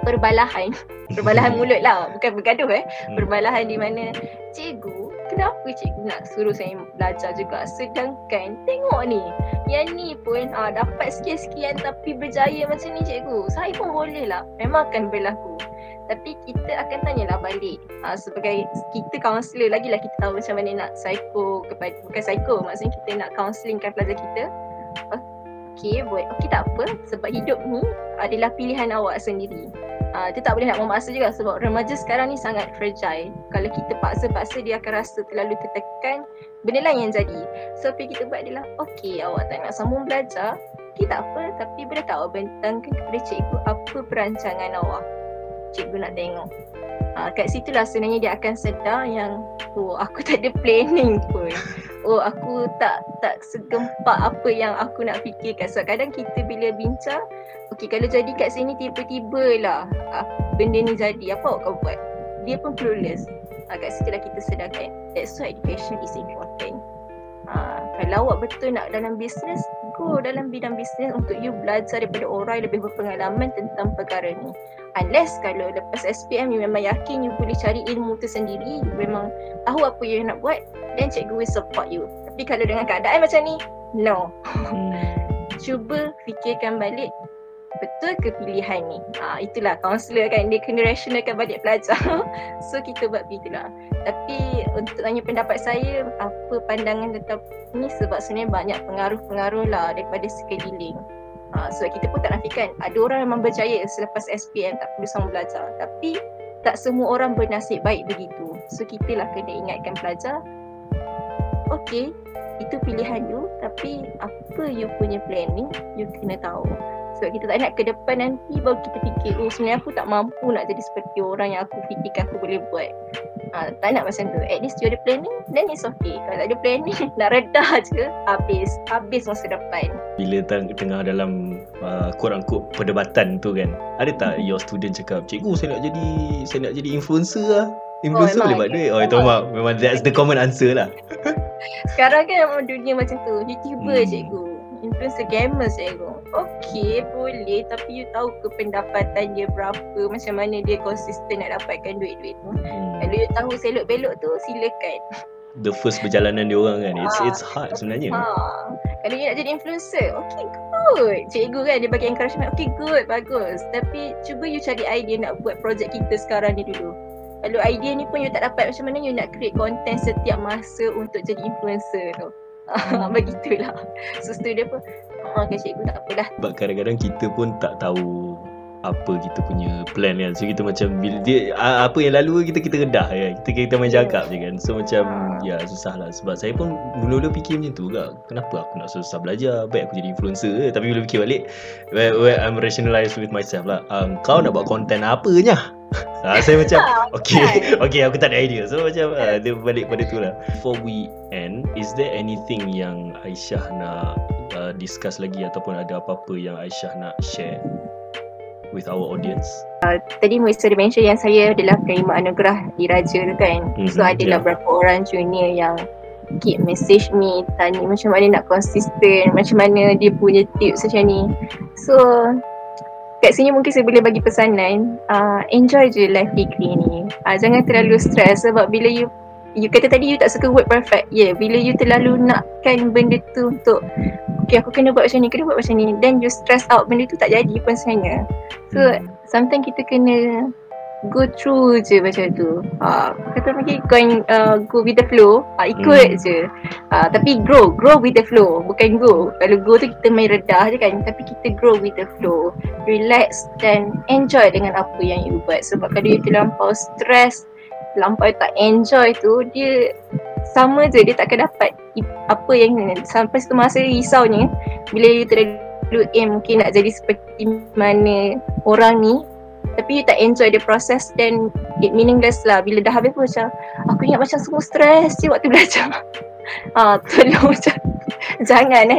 perbalahan mulut lah, bukan bergaduh perbalahan di mana cikgu, kenapa cikgu nak suruh saya belajar juga, sedangkan tengok ni, yang ni pun dapat sekian-sekian tapi berjaya macam ni cikgu, saya pun boleh lah. Memang akan berlaku, tapi kita akan tanyalah balik. Sebagai kita kaunselor, lagilah kita tahu macam mana nak maksudnya kita nak kaunselingkan pelajar kita. Okey tak apa, sebab hidup ni adalah pilihan awak sendiri. Dia tak boleh nak memaksa juga, sebab remaja sekarang ni sangat fragile. Kalau kita paksa-paksa, dia akan rasa terlalu tertekan, benda lain yang jadi. So apa kita buat adalah, okey awak tak nak sambung belajar, okey tak apa, tapi boleh tak awak bentangkan kepada cikgu apa perancangan awak, cikgu nak tengok. Kat situ lah sebenarnya dia akan sedar yang, oh aku tak ada planning pun, oh aku tak segempak apa yang aku nak fikirkan. So kadang kita bila bincang, okey kalau jadi kat sini, tiba-tiba lah benda ni jadi, apa awak kau buat? Dia pun clueless. Kat situ lah kita sedarkan, that's why education is important. Kalau awak betul nak dalam business, ke dalam bidang bisnes untuk you belajar daripada orang yang lebih berpengalaman tentang perkara ni. Unless kalau lepas SPM you memang yakin you boleh cari ilmu tersendiri, you memang tahu apa you nak buat, then cikgu will support you. Tapi kalau dengan keadaan macam ni, no. Cuba fikirkan balik, betul ke pilihan ni? Itulah kaunselor kan, dia kena rationalkan balik pelajar. So kita buat begitulah. Tapi untuk hanya pendapat saya, apa pandangan tentang ni, sebab sebenarnya banyak pengaruh-pengaruh lah daripada sekeliling. Sebab kita pun tak nafikan, ada orang memang berjaya selepas SPM tak perlu sama belajar, tapi tak semua orang bernasib baik begitu. So kita lah kena ingatkan pelajar, okay, itu pilihan you, tapi apa you punya planning, you kena tahu. Sebab kita tak nak ke depan nanti baru kita fikir, oh sebenarnya aku tak mampu nak jadi seperti orang yang aku fikirkan aku boleh buat. Tak nak macam tu. At least you ada planning, then it's okay. Kalau tak ada planning, nak redah je, habis masa depan. Bila tengah dalam quote-unquote perdebatan tu kan, ada tak your student cakap, cikgu saya nak jadi influencer lah, influencer boleh buat duit? Oh itu memang that's the common answer lah. Sekarang kan memang dunia macam tu, YouTuber cikgu, influencer gamer cikgu. Okay boleh, tapi you tahu ke pendapatan dia berapa, macam mana dia konsisten nak dapatkan duit-duit tu? Kalau you tahu selok-belok tu, silakan. The first perjalanan dia orang kan, it's hard sebenarnya. Kalau you nak jadi influencer, okay good, cikgu kan dia bagi encouragement, okay good, bagus. Tapi cuba you cari idea nak buat projek kita sekarang ni dulu. Kalau idea ni pun you tak dapat, macam mana you nak create content setiap masa untuk jadi influencer tu? Begitulah. So student pun cikgu tak apalah. Sebab kadang-kadang kita pun tak tahu apa kita punya plan kan. So kita macam bila dia, apa yang lalu kita redah kan, kita main cakap je kan. So macam ya susah lah. Sebab saya pun mula-mula fikir macam tu juga, kenapa aku nak susah belajar, baik aku jadi influencer. Tapi bila fikir balik, well, I'm rationalized with myself lah. Kau nak buat konten apanya? Saya macam Okay aku tak ada idea. So macam dia balik pada tu lah. Before we end, is there anything yang Aisyah nak discuss lagi, ataupun ada apa-apa yang Aisyah nak share with our audience? Tadi Mr. mention yang saya adalah penerima anugerah diraja tu kan. So adalah berapa orang junior yang keep message me, tanya macam mana nak konsisten, macam mana dia punya tips macam ni. So kat sini mungkin saya boleh bagi pesanan, enjoy je life degree ni. Jangan terlalu stress, sebab bila you kata tadi you tak suka word perfect. Bila you terlalu nakkan benda tu untuk okay aku kena buat macam ni, kena buat macam ni, then you stress out, benda tu tak jadi pun sebenarnya. So sometimes kita kena go through je macam tu. Kata mungkin go with the flow, ikut je. Tapi grow with the flow, bukan go. Kalau go tu kita main redah je kan, tapi kita grow with the flow. Relax dan enjoy dengan apa yang you buat. Sebab kalau you terlampau stress, terlampau tak enjoy tu, dia sama je, dia tak akan dapat apa yang sampai satu masa risaunya. Bila you terlalu mungkin nak jadi seperti mana orang ni, tapi you tak enjoy the process, then it meaningless lah. Bila dah habis pun macam, aku ingat macam semua stress je waktu belajar. Tolong macam Jangan.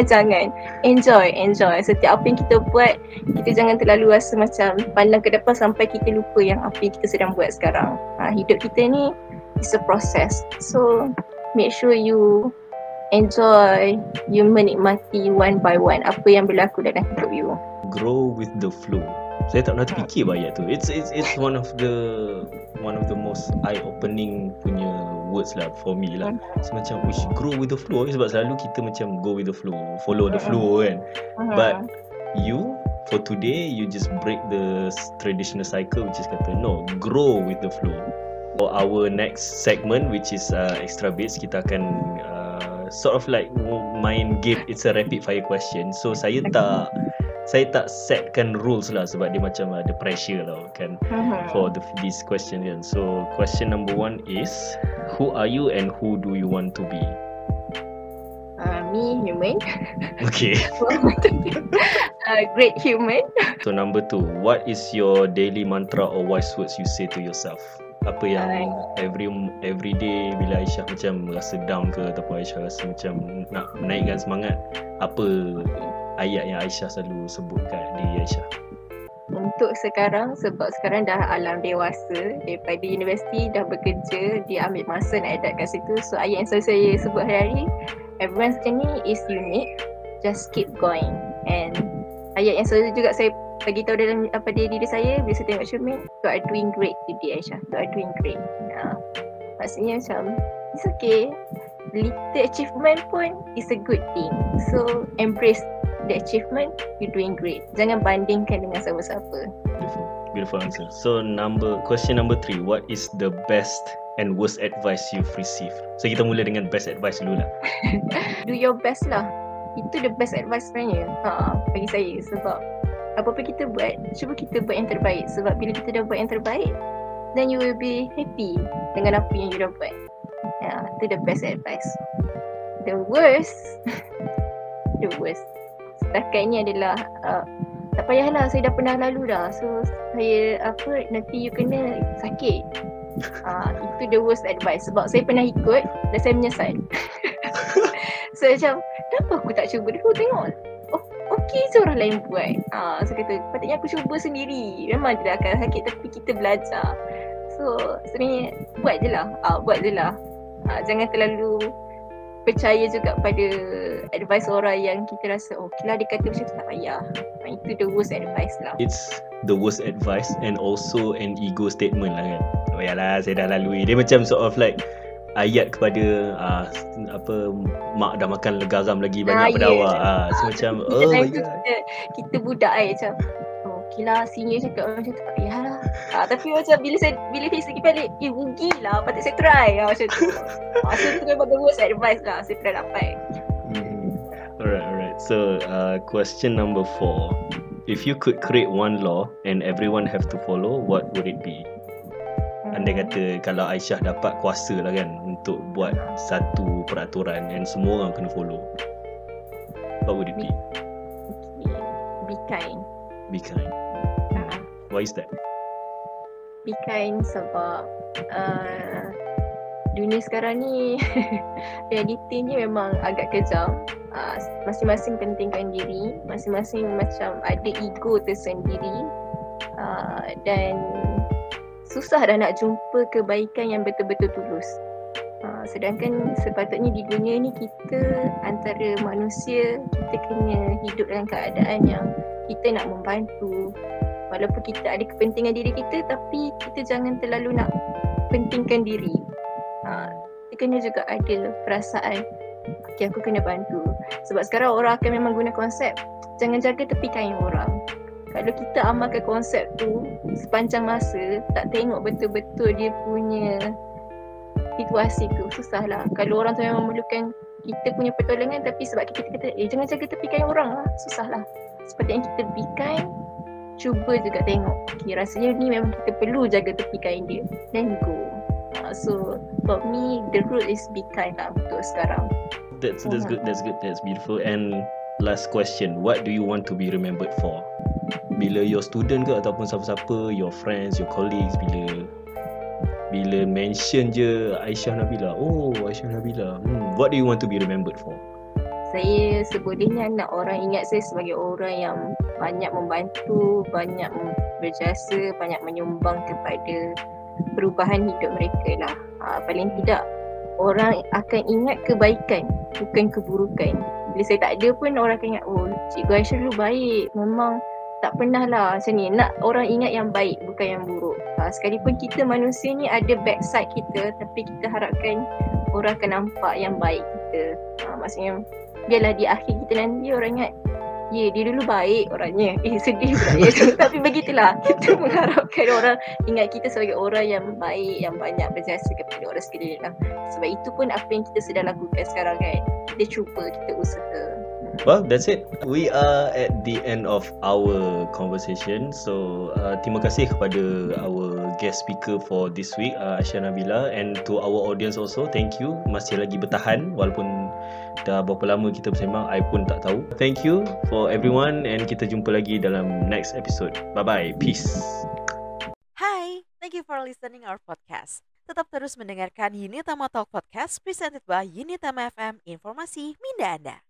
Enjoy setiap apa yang kita buat. Kita jangan terlalu rasa macam pandang ke depan sampai kita lupa yang apa yang kita sedang buat sekarang. Hidup kita ni is a process. So make sure you enjoy, you menikmati one by one apa yang berlaku dalam hidup you. Grow with the flow. Saya tak pernah terfikir banyak tu. It's one of the most eye-opening punya words lah for me lah. So macam we should grow with the flow, sebab selalu kita macam go with the flow, follow the flow kan. But you for today, you just break the traditional cycle, which is kata no, grow with the flow. For our next segment, which is extra bits, kita akan sort of like main game. It's a rapid fire question. So saya tak setkan rules lah, sebab dia macam ada pressure lah kan for this question kan. So question number 1 is, who are you and who do you want to be? Me, human. Okay. Great human. So number 2, what is your daily mantra or wise words you say to yourself? Apa yang every day bila Aisyah macam rasa down ke, ataupun Aisyah rasa macam nak naikkan semangat, apa ayat yang Aisyah selalu sebutkan diri Aisyah? Untuk sekarang, sebab sekarang dah alam dewasa, daripada universiti dah bekerja, dia ambil masa nak adapt kat situ. So ayat yang saya sebut hari-hari, everyone's journey is unique. just keep going. And ayat yang selalu juga saya beritahu dalam apa diri saya bila saya tengok cermin, you are doing great today, Aisyah, you are doing great. Maksudnya macam it's okay, little achievement pun is a good thing, so embrace the achievement, you doing great. Jangan bandingkan dengan siapa-siapa. Beautiful answer. So question number 3, what is the best and worst advice you've received? So kita mula dengan best advice dulu lah. Do your best lah. Itu the best advice sebenarnya bagi saya. Sebab apa-apa kita buat, cuba kita buat yang terbaik. Sebab bila kita dah buat yang terbaik, then you will be happy dengan apa yang you dah buat. Itu the best advice. The worst setakat ni adalah tak payahlah, saya dah pernah lalu dah. So saya nanti you kena sakit. Itu the worst advice. Sebab saya pernah ikut dan saya menyesal. So macam, kenapa aku tak cuba dulu tengok? Okey je orang lain buat. So kata, patutnya aku cuba sendiri. Memang tidak akan sakit, tapi kita belajar. So sebenarnya buat je lah. Jangan terlalu percaya juga pada advice orang yang kita rasa okeylah, dia kata macam tu, tak payah. Itu the worst advice lah. It's the worst advice and also an ego statement lah kan. Oh yalah, saya dah lalui. Dia macam sort of like ayat kepada mak dah makan garam lagi banyak pada awak. So macam kita budak macam okeylah, senior cakap macam tak payahlah. Tapi macam bila saya segi balik, rugilah, patut saya try macam tu. Macam tu memang the worst advice lah saya pernah dapat. Alright. So question number 4, if you could create one law and everyone have to follow, what would it be? Anda kata kalau Aisyah dapat kuasa lah kan untuk buat satu peraturan yang semua orang kena follow, what would it be? Be kind. Be kind. Why is that? Be kind sebab dunia sekarang ni reality ni memang agak kejam. Masing-masing pentingkan diri, masing-masing macam ada ego tersendiri, dan susah dah nak jumpa kebaikan yang betul-betul tulus. Sedangkan sepatutnya di dunia ni kita antara manusia, kita kena hidup dalam keadaan yang kita nak membantu. Walaupun kita ada kepentingan diri kita, tapi kita jangan terlalu nak pentingkan diri. Kita kena juga ada perasaan, okay, aku kena bantu. Sebab sekarang orang akan memang guna konsep jangan jaga tepi kain orang. Kalau kita amalkan konsep tu sepanjang masa, tak tengok betul-betul dia punya situasi tu, susahlah. Kalau orang tu memang memerlukan kita punya pertolongan, tapi sebab kita kata jangan jaga tepi kain orang lah, susahlah. Seperti yang kita be kind, cuba juga tengok, okay, rasanya ni memang kita perlu jaga tepi kain dia, then go. So for me, the rule is be kind lah untuk sekarang. That's good, that's beautiful. And last question, what do you want to be remembered for? Bila your student ke ataupun siapa-siapa, your friends, your colleagues, bila mention je Aisyah Nabila, what do you want to be remembered for? Saya sebolehnya nak orang ingat saya sebagai orang yang banyak membantu, banyak berjasa, banyak menyumbang kepada perubahan hidup mereka lah. Paling tidak orang akan ingat kebaikan, bukan keburukan. Bila saya tak ada pun orang akan ingat, Cikgu Aisyah dulu baik, memang tak pernah lah macam ni. Nak orang ingat yang baik, bukan yang buruk. Sekalipun kita manusia ni ada bad side kita, tapi kita harapkan orang akan nampak yang baik kita. Maksudnya biarlah di akhir kita nanti orang ingat, dia dulu baik orangnya. Sedih pula ya. Tapi begitulah, kita mengharapkan orang ingat kita sebagai orang yang baik, yang banyak berjasa kepada orang sekeliling lah. Sebab itu pun apa yang kita sedang lakukan sekarang kan, kita cuba, kita usaha. Well, that's it. We are at the end of our conversation. So, terima kasih kepada our guest speaker for this week, Aisyah Nabila. And to our audience also, thank you. Masih lagi bertahan walaupun dah berapa lama kita bersembang, I pun tak tahu. Thank you for everyone and kita jumpa lagi dalam next episode. Bye-bye. Peace. Hi, thank you for listening our podcast. Tetap terus mendengarkan Yunita Moto Podcast presented by Yunita Maafam, informasi minda anda.